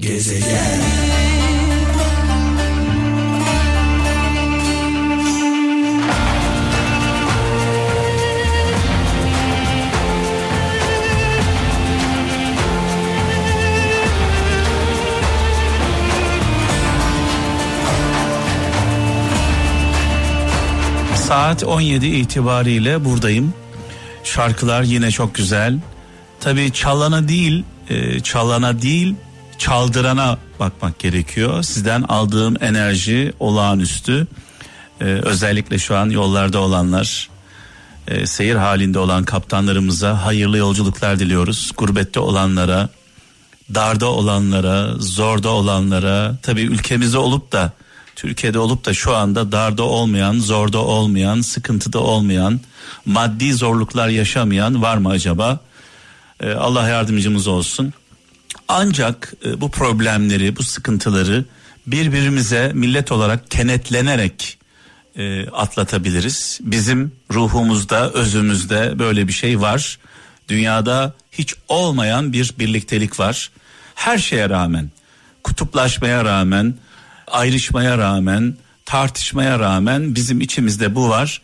Gezegen. Saat 17 itibariyle buradayım. Şarkılar yine çok güzel. Tabii çalana değil, çaldırana bakmak gerekiyor. Sizden aldığım enerji olağanüstü. Özellikle şu an yollarda olanlar, seyir halinde olan kaptanlarımıza hayırlı yolculuklar diliyoruz. Gurbette olanlara, darda olanlara, zorda olanlara, tabii ülkemizde olup da, Türkiye'de olup da şu anda darda olmayan, zorda olmayan, sıkıntıda olmayan, maddi zorluklar yaşamayan var mı acaba? Allah yardımcımız olsun. Ancak bu problemleri, bu sıkıntıları birbirimize millet olarak kenetlenerek atlatabiliriz. Bizim ruhumuzda, özümüzde böyle bir şey var. Dünyada hiç olmayan bir birliktelik var. Her şeye rağmen, kutuplaşmaya rağmen, ayrışmaya rağmen, tartışmaya rağmen bizim içimizde bu var.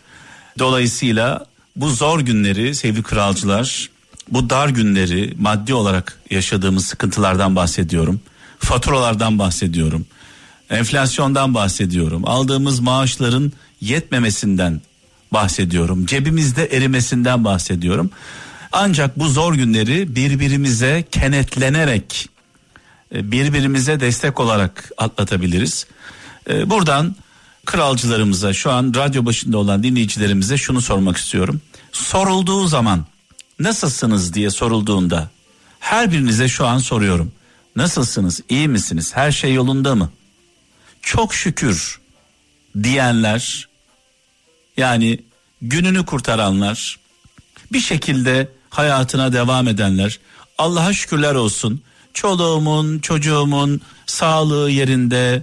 Dolayısıyla bu zor günleri sevgili kralcılar, bu dar günleri, maddi olarak yaşadığımız sıkıntılardan bahsediyorum. Faturalardan bahsediyorum. Enflasyondan bahsediyorum. Aldığımız maaşların yetmemesinden bahsediyorum. Cebimizde erimesinden bahsediyorum. Ancak bu zor günleri birbirimize kenetlenerek, birbirimize destek olarak atlatabiliriz. Buradan kralcılarımıza, şu an radyo başında olan dinleyicilerimize şunu sormak istiyorum. Sorulduğu zaman, nasılsınız diye sorulduğunda, her birinize şu an soruyorum. Nasılsınız, iyi misiniz, her şey yolunda mı? Çok şükür diyenler, yani gününü kurtaranlar, bir şekilde hayatına devam edenler, Allah'a şükürler olsun, çoluğumun, çocuğumun sağlığı yerinde,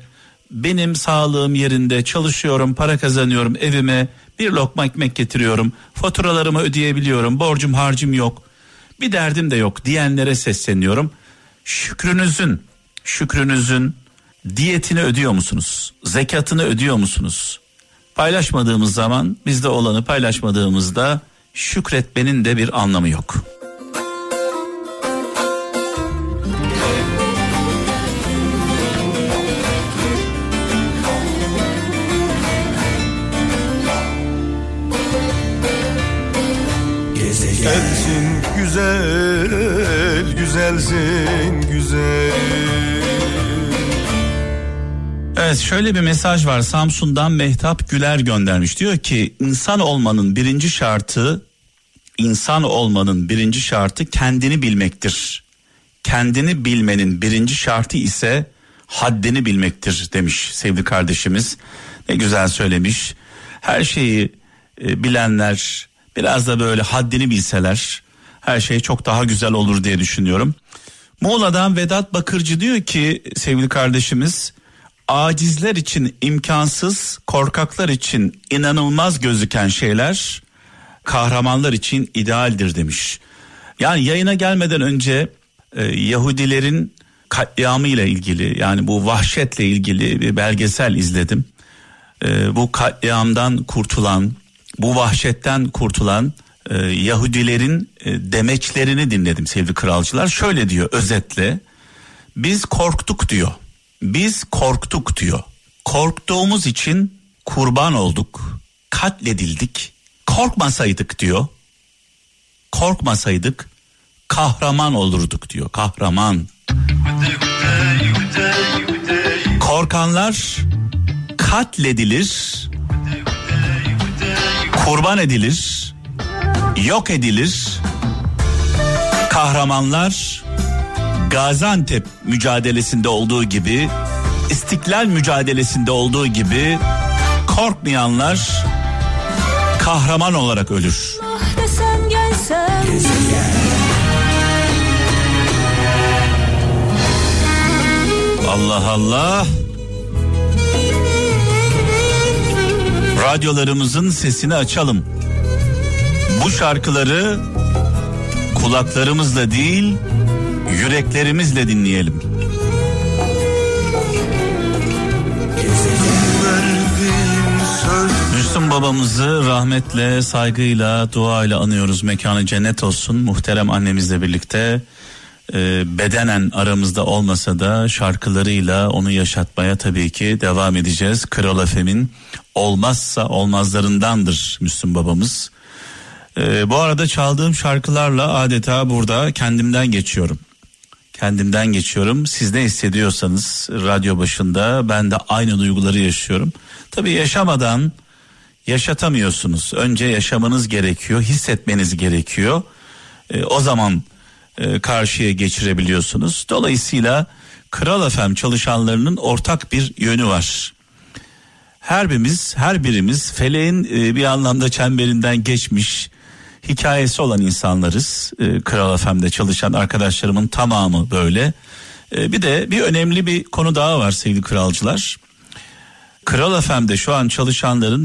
benim sağlığım yerinde, çalışıyorum, para kazanıyorum, evime bir lokma ekmek getiriyorum, faturalarımı ödeyebiliyorum, borcum harcım yok, bir derdim de yok diyenlere sesleniyorum. Şükrünüzün diyetini ödüyor musunuz? Zekatını ödüyor musunuz? Paylaşmadığımız zaman, bizde olanı paylaşmadığımızda şükretmenin de bir anlamı yok. Sensin güzel, güzelsin güzel. Evet, şöyle bir mesaj var. Samsun'dan Mehtap Güler göndermiş. Diyor ki, insan olmanın birinci şartı kendini bilmektir. Kendini bilmenin birinci şartı ise haddini bilmektir demiş sevgili kardeşimiz. Ne güzel söylemiş. Her şeyi bilenler biraz da böyle haddini bilseler her şey çok daha güzel olur diye düşünüyorum. Muğla'dan Vedat Bakırcı diyor ki sevgili kardeşimiz, acizler için imkansız, korkaklar için inanılmaz gözüken şeyler kahramanlar için idealdir demiş. Yani yayına gelmeden önce Yahudilerin katliamı ile ilgili, yani bu vahşetle ilgili bir belgesel izledim. Bu katliamdan kurtulan, bu vahşetten kurtulan Yahudilerin demeçlerini dinledim sevgili kralcılar. Şöyle diyor özetle, biz korktuk diyor. Korktuğumuz için kurban olduk, katledildik. Korkmasaydık kahraman olurduk diyor, kahraman. Korkanlar katledilir, kurban edilir, yok edilir. Kahramanlar Gaziantep mücadelesinde olduğu gibi, İstiklal mücadelesinde olduğu gibi korkmayanlar kahraman olarak ölür. Allah Allah. Radyolarımızın sesini açalım. Bu şarkıları kulaklarımızla değil, yüreklerimizle dinleyelim. babamızı rahmetle, saygıyla, duayla anıyoruz. Mekanı cennet olsun. Muhterem annemizle birlikte bedenen aramızda olmasa da şarkılarıyla onu yaşatmaya tabii ki devam edeceğiz. Kral FM'in olmazsa olmazlarındandır Müslüm babamız. Bu arada çaldığım şarkılarla adeta burada kendimden geçiyorum. Kendimden geçiyorum. Siz ne hissediyorsanız radyo başında ben de aynı duyguları yaşıyorum. Tabii yaşamadan yaşatamıyorsunuz. Önce yaşamanız gerekiyor, hissetmeniz gerekiyor. O zaman karşıya geçirebiliyorsunuz. Dolayısıyla Kral FM çalışanlarının ortak bir yönü var. Her birimiz feleğin bir anlamda çemberinden geçmiş hikayesi olan insanlarız. Kral FM'de çalışan arkadaşlarımın tamamı böyle. Bir de bir önemli bir konu daha var sevgili kralcılar. Kral FM'de şu an çalışanların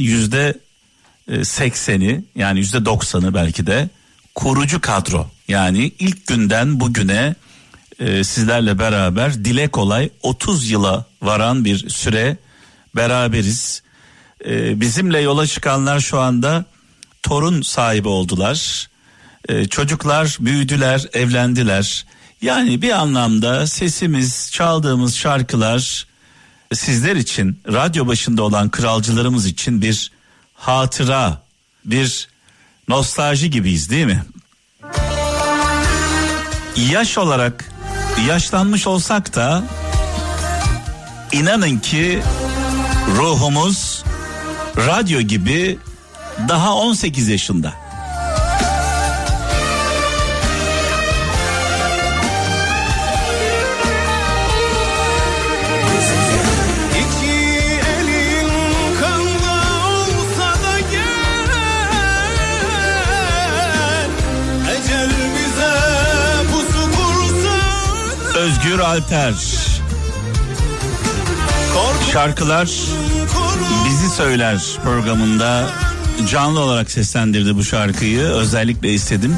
%80'i yani %90'ı belki de kurucu kadro. Yani ilk günden bugüne sizlerle beraber dile kolay 30 yıla varan bir süre beraberiz. Bizimle yola çıkanlar şu anda torun sahibi oldular. Çocuklar büyüdüler, evlendiler. Yani bir anlamda sesimiz, çaldığımız şarkılar sizler için, radyo başında olan kralcılarımız için bir hatıra, bir nostalji gibiyiz, değil mi? Yaş olarak yaşlanmış olsak da inanın ki ruhumuz radyo gibi daha 18 yaşında. Özgür Alper. Şarkılar bizi söyler programında canlı olarak seslendirdi bu şarkıyı. Özellikle istedim.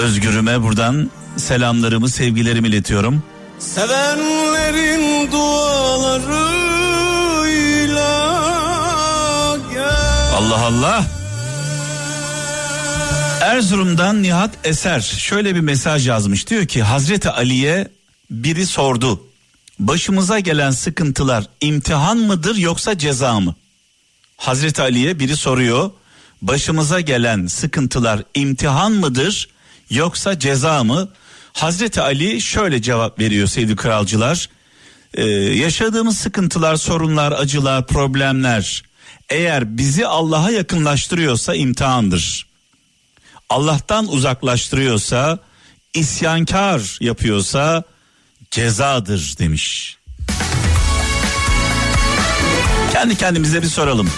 Özgür'üme buradan selamlarımı, sevgilerimi iletiyorum. Sevenlerin dualarıyla gel. Allah Allah. Erzurum'dan Nihat Eser şöyle bir mesaj yazmış. Diyor ki Hazreti Ali'ye biri sordu. Başımıza gelen sıkıntılar imtihan mıdır yoksa ceza mı? Hazreti Ali'ye biri soruyor. Başımıza gelen sıkıntılar imtihan mıdır yoksa ceza mı? Hazreti Ali şöyle cevap veriyor sevgili kralcılar. Yaşadığımız sıkıntılar, sorunlar, acılar, problemler eğer bizi Allah'a yakınlaştırıyorsa imtihandır. Allah'tan uzaklaştırıyorsa, isyankar yapıyorsa cezadır demiş. Kendi kendimize bir soralım.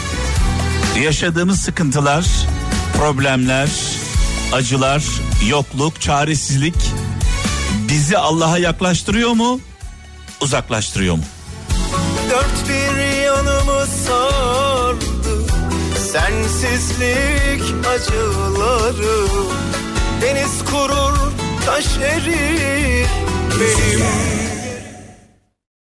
Yaşadığımız sıkıntılar, problemler, acılar, yokluk, çaresizlik bizi Allah'a yaklaştırıyor mu, uzaklaştırıyor mu? Dört bir yanımı sardı, sensizlik acıları, deniz kurur taş erir benim.